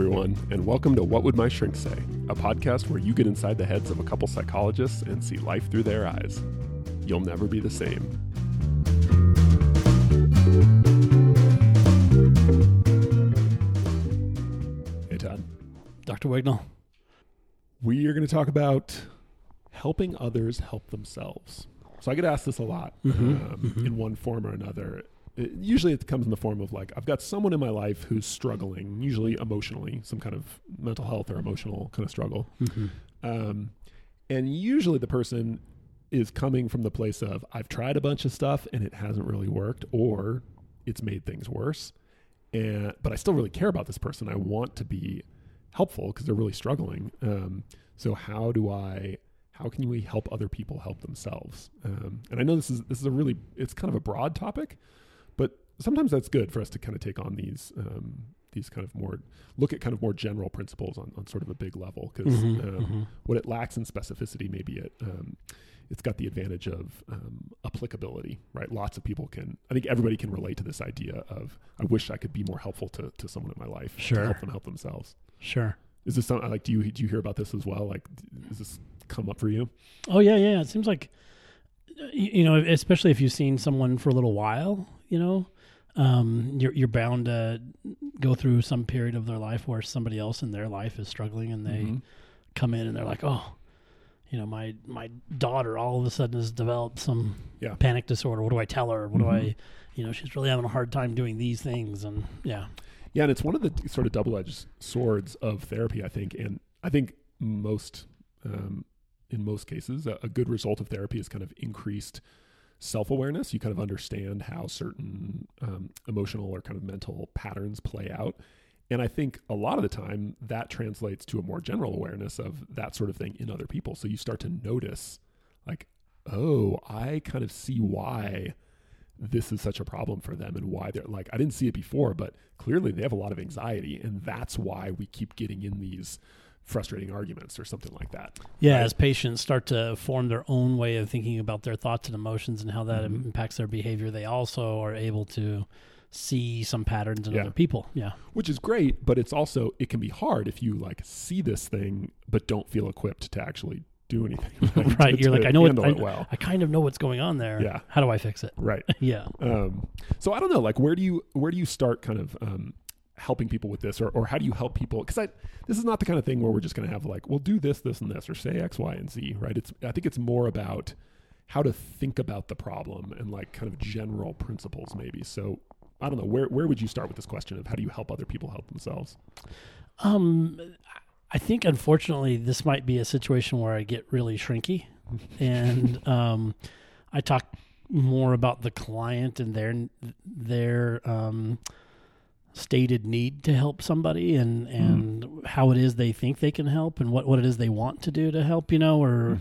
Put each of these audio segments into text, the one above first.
everyone, and welcome to What Would My Shrink Say, a podcast where you get inside the heads of a couple psychologists and see life through their eyes. You'll never be the same. Hey, Todd. Dr. Wagnall. We are going to talk about helping others help themselves. So I get asked this a lot in one form or another. Usually it comes in the form of like, I've got someone in my life who's struggling, usually emotionally, some kind of mental health or emotional kind of struggle. And usually the person is coming from the place of, I've tried a bunch of stuff and it hasn't really worked, or it's made things worse. But I still really care about this person. I want to be helpful because they're really struggling. So how can we help other people help themselves? And I know this is a really, it's kind of a broad topic, but sometimes that's good for us to kind of take on these kind of more, look at kind of more general principles on sort of a big level, because what it lacks in specificity, maybe it's got the advantage of applicability, right? Lots of people I think everybody can relate to this idea of, I wish I could be more helpful to someone in my life, to help them help themselves. Sure. Is this something, like, do you hear about this as well? Like, is this come up for you? Oh, yeah. It seems like, you know, especially if you've seen someone for a little while, you know, you're bound to go through some period of their life where somebody else in their life is struggling, and they come in and they're like, oh, you know, my daughter all of a sudden has developed some panic disorder. What do I tell her? What do I, you know, she's really having a hard time doing these things. And yeah. And it's one of the sort of double-edged swords of therapy, I think. And I think in most cases, a good result of therapy is kind of increased self-awareness. You kind of understand how certain emotional or kind of mental patterns play out. And I think a lot of the time that translates to a more general awareness of that sort of thing in other people. So you start to notice, like, oh, I kind of see why this is such a problem for them, and why they're like, I didn't see it before, but clearly they have a lot of anxiety, and that's why we keep getting in these frustrating arguments or something like that. Yeah, right? As patients start to form their own way of thinking about their thoughts and emotions and how that impacts their behavior, they also are able to see some patterns in other people. Yeah. Which is great, but it's also, it can be hard if you like see this thing but don't feel equipped to actually do anything. Like, right. You're like, I know I kind of know what's going on there. Yeah. How do I fix it? Right. Yeah. So I don't know, like, where do you start kind of helping people with this, or how do you help people? Because this is not the kind of thing where we're just going to have like, well, do this, this, and this, or say X, Y, and Z, right? I think it's more about how to think about the problem and like kind of general principles maybe. So I don't know, where would you start with this question of how do you help other people help themselves? I think unfortunately this might be a situation where I get really shrinky, and I talk more about the client and their stated need to help somebody, and how it is they think they can help, and what it is they want to do to help, you know, or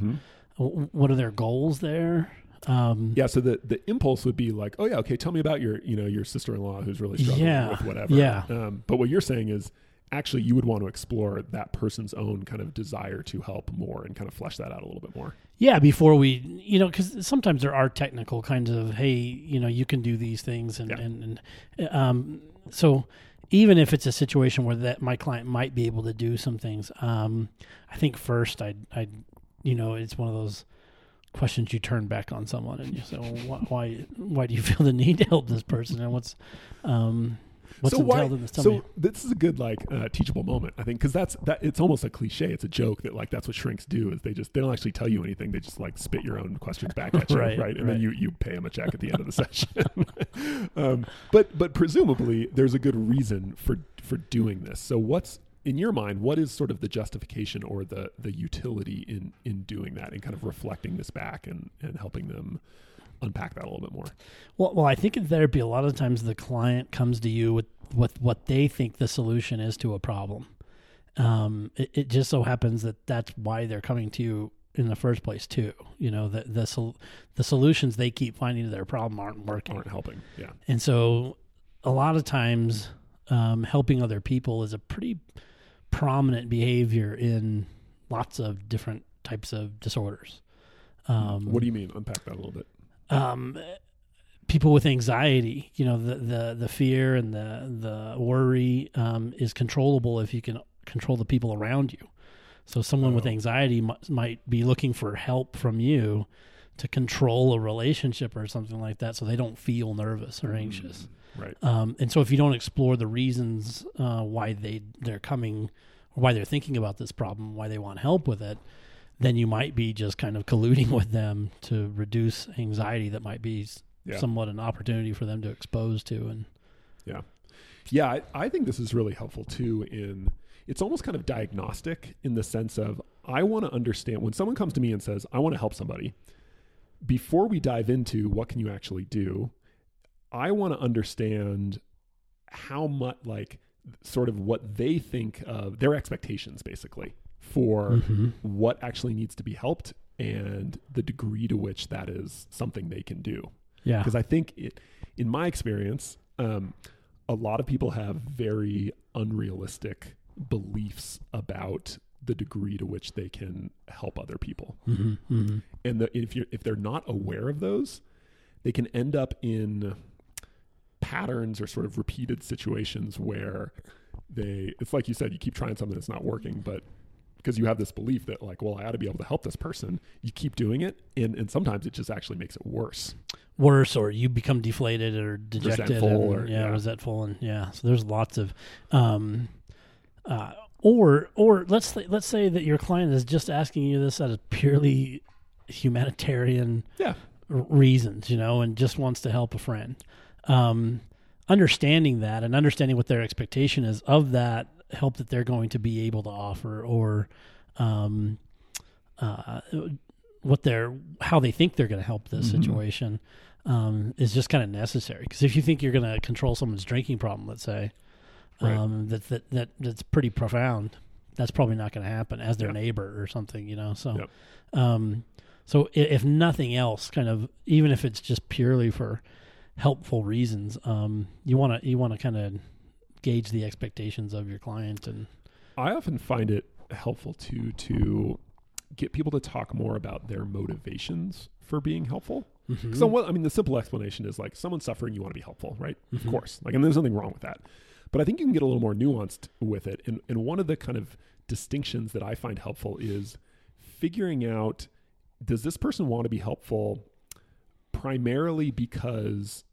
what are their goals there. So the impulse would be like, oh yeah, okay, tell me about your, you know, your sister-in-law who's really struggling with whatever. Yeah. But what you're saying is actually you would want to explore that person's own kind of desire to help more and kind of flesh that out a little bit more. Yeah. Before we, you know, cause sometimes there are technical kinds of, hey, you know, you can do these things and so even if it's a situation where that my client might be able to do some things, I think first I'd you know, it's one of those questions you turn back on someone and you say, well, why do you feel the need to help this person? And what's entailed in this? So this is a good like teachable moment, I think, because that it's almost a cliche. It's a joke that like that's what shrinks do, is they don't actually tell you anything. They just like spit your own questions back at you, right? And then you pay them a check at the end of the session. But presumably there's a good reason for doing this. So what's in your mind? What is sort of the justification or the utility in doing that and kind of reflecting this back and helping them unpack that a little bit more? Well, I think in therapy, a lot of times the client comes to you with what they think the solution is to a problem. It just so happens that's why they're coming to you in the first place too. You know, the solutions they keep finding to their problem aren't helping. Yeah. And so a lot of times, helping other people is a pretty prominent behavior in lots of different types of disorders. What do you mean? Unpack that a little bit. people with anxiety, you know, the fear and the worry is controllable if you can control the people around you. So someone with anxiety might be looking for help from you to control a relationship or something like that, so they don't feel nervous or anxious. Right. And so if you don't explore the reasons why they're coming, or why they're thinking about this problem, why they want help with it, then you might be just kind of colluding with them to reduce anxiety that might be somewhat an opportunity for them to expose to. And I think this is really helpful too. It's almost kind of diagnostic in the sense of, I want to understand when someone comes to me and says, I want to help somebody, before we dive into what can you actually do, I want to understand how much, like, sort of what they think of their expectations basically for what actually needs to be helped and the degree to which that is something they can do. Yeah. Because I think in my experience, a lot of people have very unrealistic beliefs about the degree to which they can help other people. And if they're not aware of those, they can end up in patterns or sort of repeated situations where it's like you said, you keep trying something that's not working, but because you have this belief that, like, well, I ought to be able to help this person, you keep doing it. And sometimes it just actually makes it worse, or you become deflated or dejected, resentful. And so there's lots of, or let's say that your client is just asking you this out of purely humanitarian reasons, you know, and just wants to help a friend. Understanding that and understanding what their expectation is of that help that they're going to be able to offer, or how they think they're going to help this situation is just kind of necessary. Because if you think you're going to control someone's drinking problem, let's say, that's pretty profound. That's probably not going to happen as their neighbor or something, you know. So, so if nothing else, kind of, even if it's just purely for helpful reasons, you want to kind of gauge the expectations of your client. And I often find it helpful to get people to talk more about their motivations for being helpful. So, I mean, the simple explanation is, like, someone's suffering, you want to be helpful, right? Of course. Like, and there's nothing wrong with that. But I think you can get a little more nuanced with it. And one of the kind of distinctions that I find helpful is figuring out, does this person want to be helpful primarily because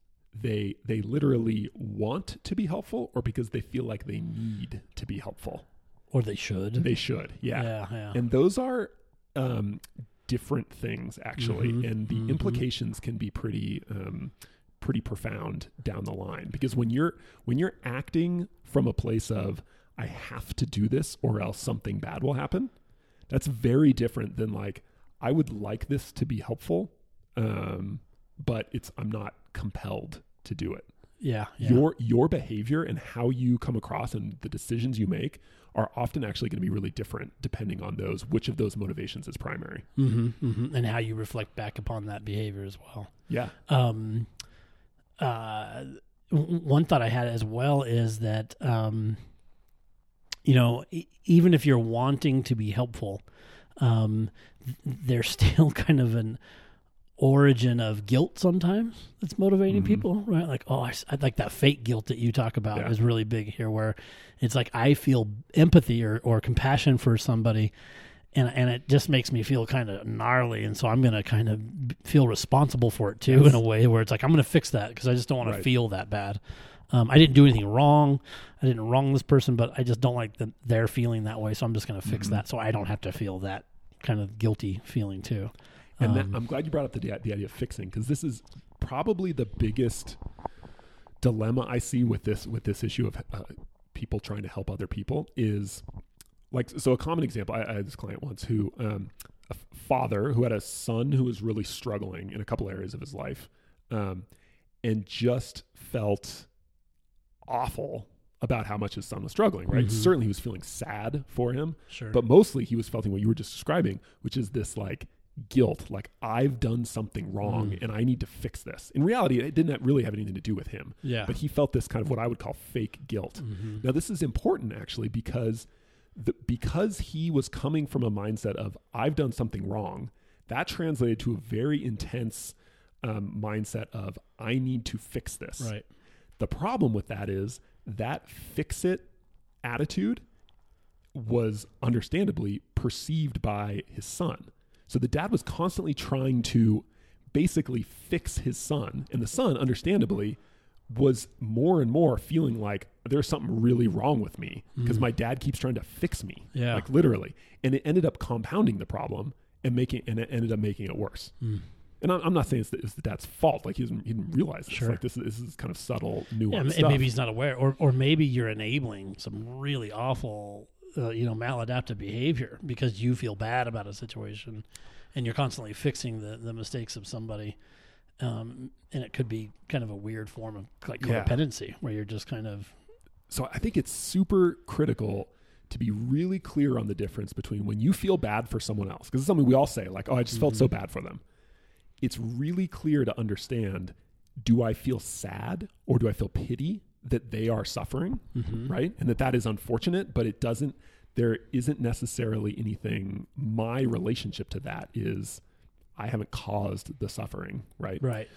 they literally want to be helpful, or because they feel like they need to be helpful? Or they should. They should, yeah. And those are different things, actually. And the implications can be pretty profound down the line. Because when you're acting from a place of, I have to do this or else something bad will happen, that's very different than, like, I would like this to be helpful, but I'm not compelled to do it. Yeah. Your behavior and how you come across and the decisions you make are often actually going to be really different depending on which of those motivations is primary. And how you reflect back upon that behavior as well. Yeah. One thought I had as well is that, you know, even if you're wanting to be helpful, there's still kind of an origin of guilt sometimes that's motivating people, right? Like, oh, I like that fake guilt that you talk about is really big here, where it's like, I feel empathy or compassion for somebody, and it just makes me feel kind of gnarly, and so I'm going to kind of feel responsible for it too, in a way where it's like, I'm going to fix that because I just don't want to feel that bad. I didn't do anything wrong. I didn't wrong this person, but I just don't like that they're feeling that way, so I'm just going to fix that so I don't have to feel that kind of guilty feeling too. And I'm glad you brought up the idea of fixing, because this is probably the biggest dilemma I see with this issue of people trying to help other people is, like, so a common example, I had this client once who, a father who had a son who was really struggling in a couple areas of his life, and just felt awful about how much his son was struggling, right? Certainly he was feeling sad for him, but mostly he was feeling what you were just describing, which is this, like, guilt, like, I've done something wrong and I need to fix this. In reality, it didn't really have anything to do with him, but he felt this kind of what I would call fake guilt. Now, this is important, actually, because he was coming from a mindset of, I've done something wrong, that translated to a very intense mindset of, I need to fix this. Right. The problem with that is that fix it attitude was understandably perceived by his son. So the dad was constantly trying to basically fix his son. And the son, understandably, was more and more feeling like there's something really wrong with me because my dad keeps trying to fix me, like literally. And it ended up compounding the problem and it ended up making it worse. Mm. And I'm not saying it's the dad's fault. Like he didn't realize this. Sure. Like this is kind of subtle nuance. Yeah, and maybe he's not aware, or maybe you're enabling some really awful, maladaptive behavior because you feel bad about a situation, and you're constantly fixing the mistakes of somebody. And it could be kind of a weird form of like codependency where you're just kind of. So I think it's super critical to be really clear on the difference between when you feel bad for someone else, because it's something we all say, like, oh, I just felt so bad for them. It's really clear to understand, do I feel sad or do I feel pity that they are suffering? Mm-hmm. Right. And that is unfortunate, but there isn't necessarily anything. My relationship to that is I haven't caused the suffering. Right. Right.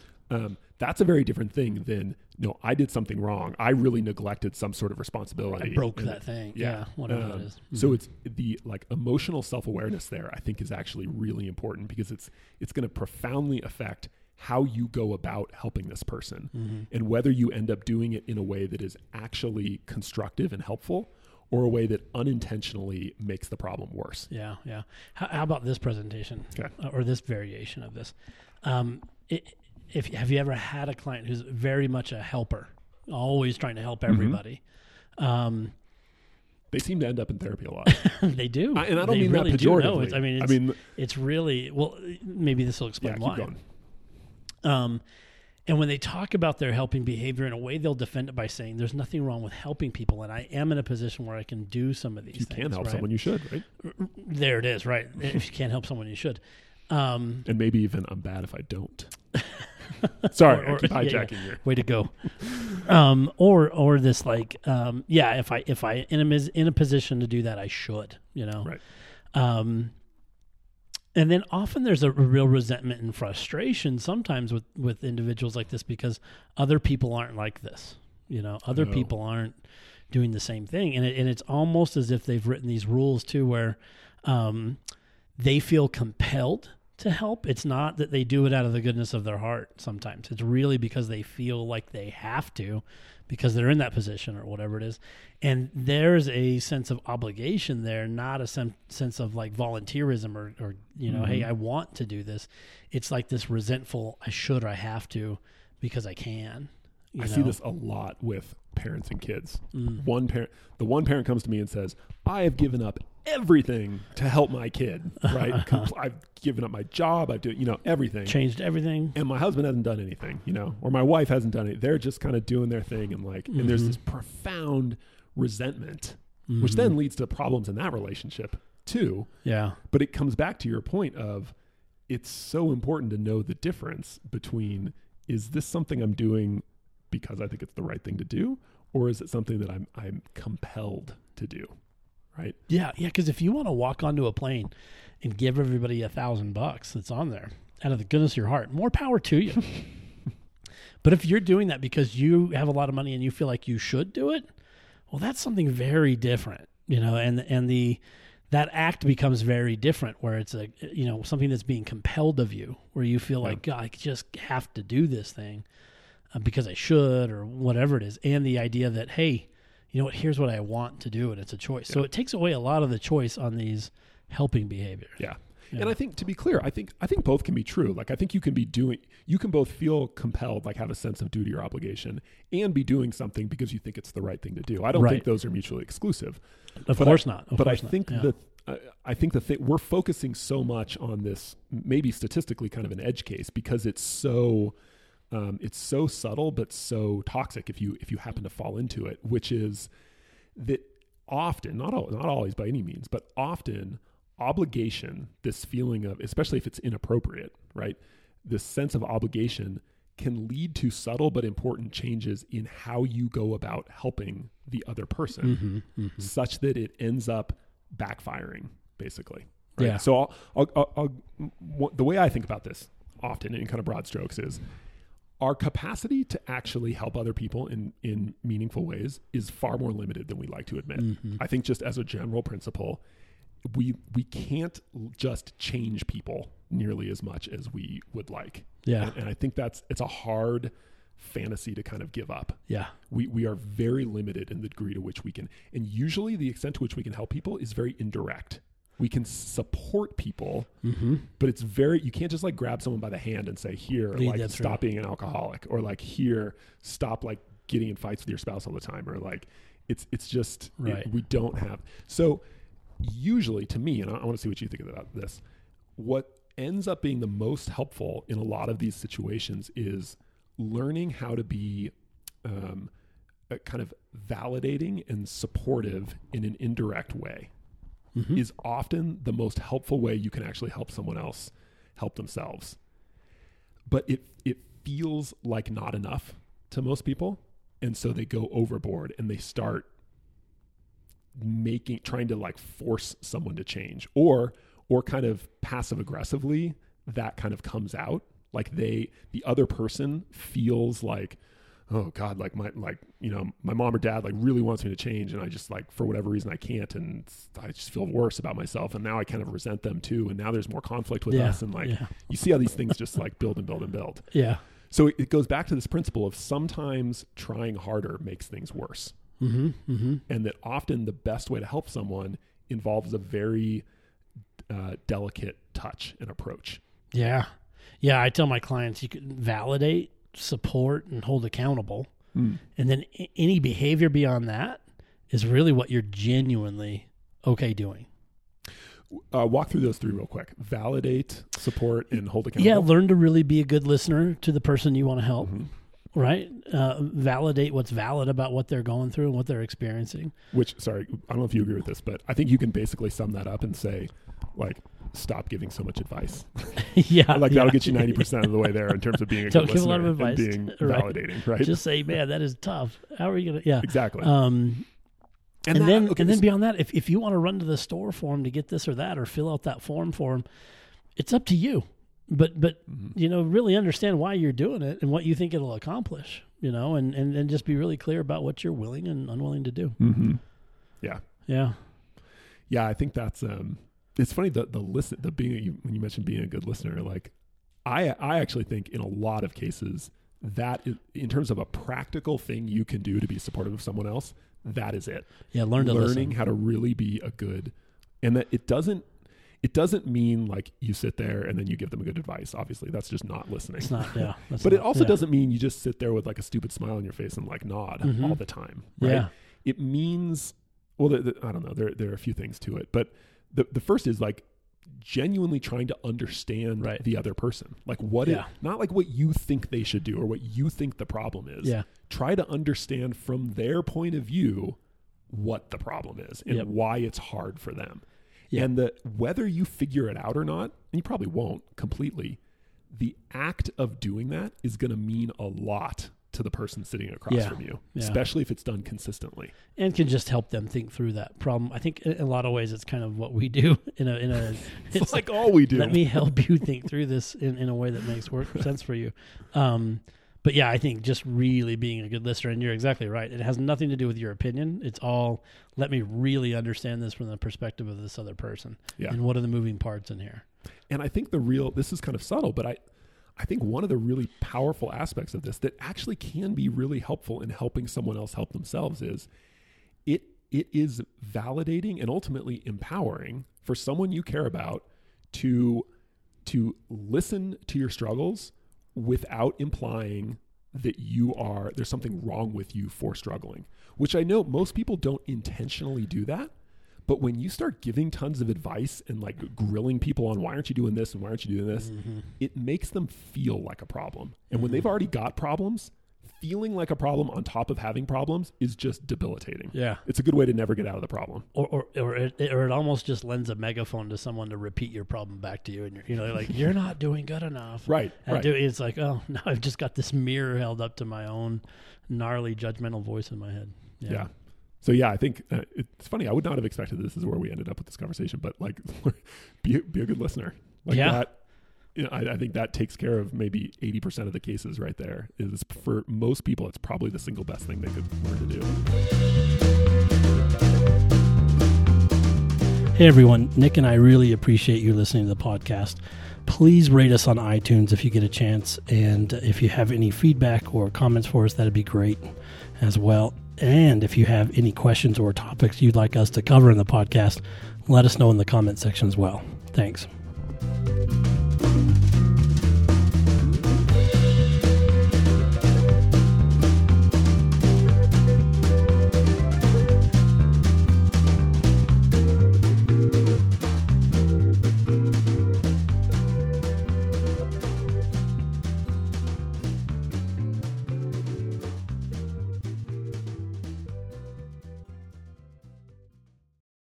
That's a very different thing than, no, I did something wrong. I really neglected some sort of responsibility. I broke that thing. Yeah. Whatever that is. Mm-hmm. So it's the like emotional self-awareness there, I think, is actually really important because it's going to profoundly affect how you go about helping this person and whether you end up doing it in a way that is actually constructive and helpful or a way that unintentionally makes the problem worse. Yeah. Yeah. How about this presentation or this variation of this? Have you ever had a client who's very much a helper, always trying to help everybody? Mm-hmm. They seem to end up in therapy a lot. They do. And I don't mean really that pejoratively. No, it's really, well, maybe this will explain why. Keep going. And when they talk about their helping behavior in a way, they'll defend it by saying there's nothing wrong with helping people. And I am in a position where I can do some of these things. You can help someone, you should, right? There it is, right? If you can't help someone, you should. And maybe even I'm bad if I don't. Sorry, or, I keep hijacking here. Way to go. Or this like, if I'm in a position to do that, I should, Right. And then often there's a real resentment and frustration sometimes with individuals like this because other people aren't like this, other people aren't doing the same thing. And it's almost as if they've written these rules too, where, they feel compelled to help. It's not that they do it out of the goodness of their heart sometimes. It's really because they feel like they have to because they're in that position or whatever it is. And there's a sense of obligation there, not a sense of like volunteerism or hey, I want to do this. It's like this resentful, I should or I have to because I can. I see this a lot with parents and kids. Mm. The one parent comes to me and says, I have given up everything to help my kid, right? I've given up my job. I've done, everything. Changed everything. And my husband hasn't done anything, or my wife hasn't done it. They're just kind of doing their thing. And like, and there's this profound resentment, which then leads to problems in that relationship too. Yeah. But it comes back to your point of, it's so important to know the difference between, is this something I'm doing because I think it's the right thing to do, or is it something that I'm compelled to do? Right. Yeah. Yeah. Because if you want to walk onto a plane and give everybody $1,000 that's on there out of the goodness of your heart, more power to you. But if you're doing that because you have a lot of money and you feel like you should do it, well, that's something very different, and that act becomes very different where it's a, something that's being compelled of you where you feel like, God, I just have to do this thing because I should or whatever it is. And the idea that, hey, here's what I want to do, and it's a choice. So it takes away a lot of the choice on these helping behaviors. Yeah. And I think, to be clear, I think both can be true. Like, I think you can both feel compelled, like have a sense of duty or obligation, and be doing something because you think it's the right thing to do. I don't think those are mutually exclusive. Of course not. But I think we're focusing so much on this, maybe statistically kind of an edge case, because it's so subtle, but so toxic if you happen to fall into it, which is that often, not always by any means, but often obligation, this feeling of, especially if it's inappropriate, right? This sense of obligation can lead to subtle but important changes in how you go about helping the other person such that it ends up backfiring, basically. Right? Yeah. So the way I think about this, often in kind of broad strokes is our capacity to actually help other people in meaningful ways is far more limited than we like to admit. Mm-hmm. I think just as a general principle, we can't just change people nearly as much as we would like. Yeah. And I think it's a hard fantasy to kind of give up. Yeah. We are very limited in the degree to which we can, and usually the extent to which we can help people is very indirect. We can support people, mm-hmm. but it's you can't just like grab someone by the hand and say, here, like stop being an alcoholic, or like here, stop like getting in fights with your spouse all the time. Or like, it's just, right. We don't have. So usually to me, and I want to see what you think about this, what ends up being the most helpful in a lot of these situations is learning how to be, kind of validating and supportive in an indirect way. Mm-hmm. Is often the most helpful way you can actually help someone else help themselves. But it feels like not enough to most people. And so they go overboard and they start trying to like force someone to change, or kind of passive aggressively that kind of comes out. Like the other person feels like, oh God, like my mom or dad like really wants me to change, and I just like, for whatever reason, I can't, and I just feel worse about myself, and now I kind of resent them too, and now there's more conflict with us, and like you see how these things just like build and build and build. Yeah. So it goes back to this principle of sometimes trying harder makes things worse. Mm-hmm, mm-hmm. And that often the best way to help someone involves a very delicate touch and approach. Yeah. Yeah. I tell my clients you can validate, support, and hold accountable. Mm. And then any behavior beyond that is really what you're genuinely okay doing. Walk through those three real quick. Validate, support, and hold accountable. Yeah. Learn to really be a good listener to the person you want to help. Mm-hmm. Right. Validate what's valid about what they're going through and what they're experiencing. Which, sorry, I don't know if you agree with this, but I think you can basically sum that up and say, like, stop giving so much advice. Yeah. Like that'll get you 90% of the way there in terms of being a good listener and being validating, right? Just say, man, that is tough. How are you going to, Exactly. And then beyond that, if you want to run to the store for them to get this or that, or fill out that form for them, it's up to you. But mm-hmm. Really understand why you're doing it and what you think it'll accomplish, and just be really clear about what you're willing and unwilling to do. Mm-hmm. Yeah. Yeah. Yeah. I think that's, it's funny that when you mentioned being a good listener, like I actually think in a lot of cases that in terms of a practical thing you can do to be supportive of someone else, that is it. Yeah. Learning how to really be a good, and that it doesn't mean like you sit there and then you give them good advice. Obviously, that's just not listening. It's not, yeah. But it also doesn't mean you just sit there with like a stupid smile on your face and like nod mm-hmm. all the time. Right? Yeah. It means, well, I don't know. There are a few things to it, but the first is like genuinely trying to understand the other person. Like not like what you think they should do or what you think the problem is. Yeah. Try to understand from their point of view what the problem is and why it's hard for them. Yeah. And whether you figure it out or not, and you probably won't completely, the act of doing that is going to mean a lot to the person sitting across from you, especially if it's done consistently. And can just help them think through that problem. I think in a lot of ways, it's kind of what we do. It's like all we do. Let me help you think through this in a way that makes sense for you. But yeah, I think just really being a good listener, and you're exactly right. It has nothing to do with your opinion. It's all, let me really understand this from the perspective of this other person. Yeah. And what are the moving parts in here? And I think this is kind of subtle, but I think one of the really powerful aspects of this that actually can be really helpful in helping someone else help themselves is it is validating and ultimately empowering for someone you care about to listen to your struggles without implying that there's something wrong with you for struggling, which I know most people don't intentionally do that. But when you start giving tons of advice and like grilling people on why aren't you doing this and why aren't you doing this, mm-hmm. it makes them feel like a problem. And mm-hmm. when they've already got problems, feeling like a problem on top of having problems is just debilitating. Yeah. It's a good way to never get out of the problem. Or it almost just lends a megaphone to someone to repeat your problem back to you. And you're like, you're not doing good enough. Right. It's like, oh, now I've just got this mirror held up to my own gnarly judgmental voice in my head. Yeah. So yeah, I think it's funny. I would not have expected this is where we ended up with this conversation, but like be a good listener. Like that. you know, I think that takes care of maybe 80% of the cases right there. Is for most people, it's probably the single best thing they could learn to do. Hey everyone, Nick and I really appreciate you listening to the podcast. Please rate us on iTunes if you get a chance. And if you have any feedback or comments for us, that'd be great as well. And if you have any questions or topics you'd like us to cover in the podcast, let us know in the comment section as well. Thanks.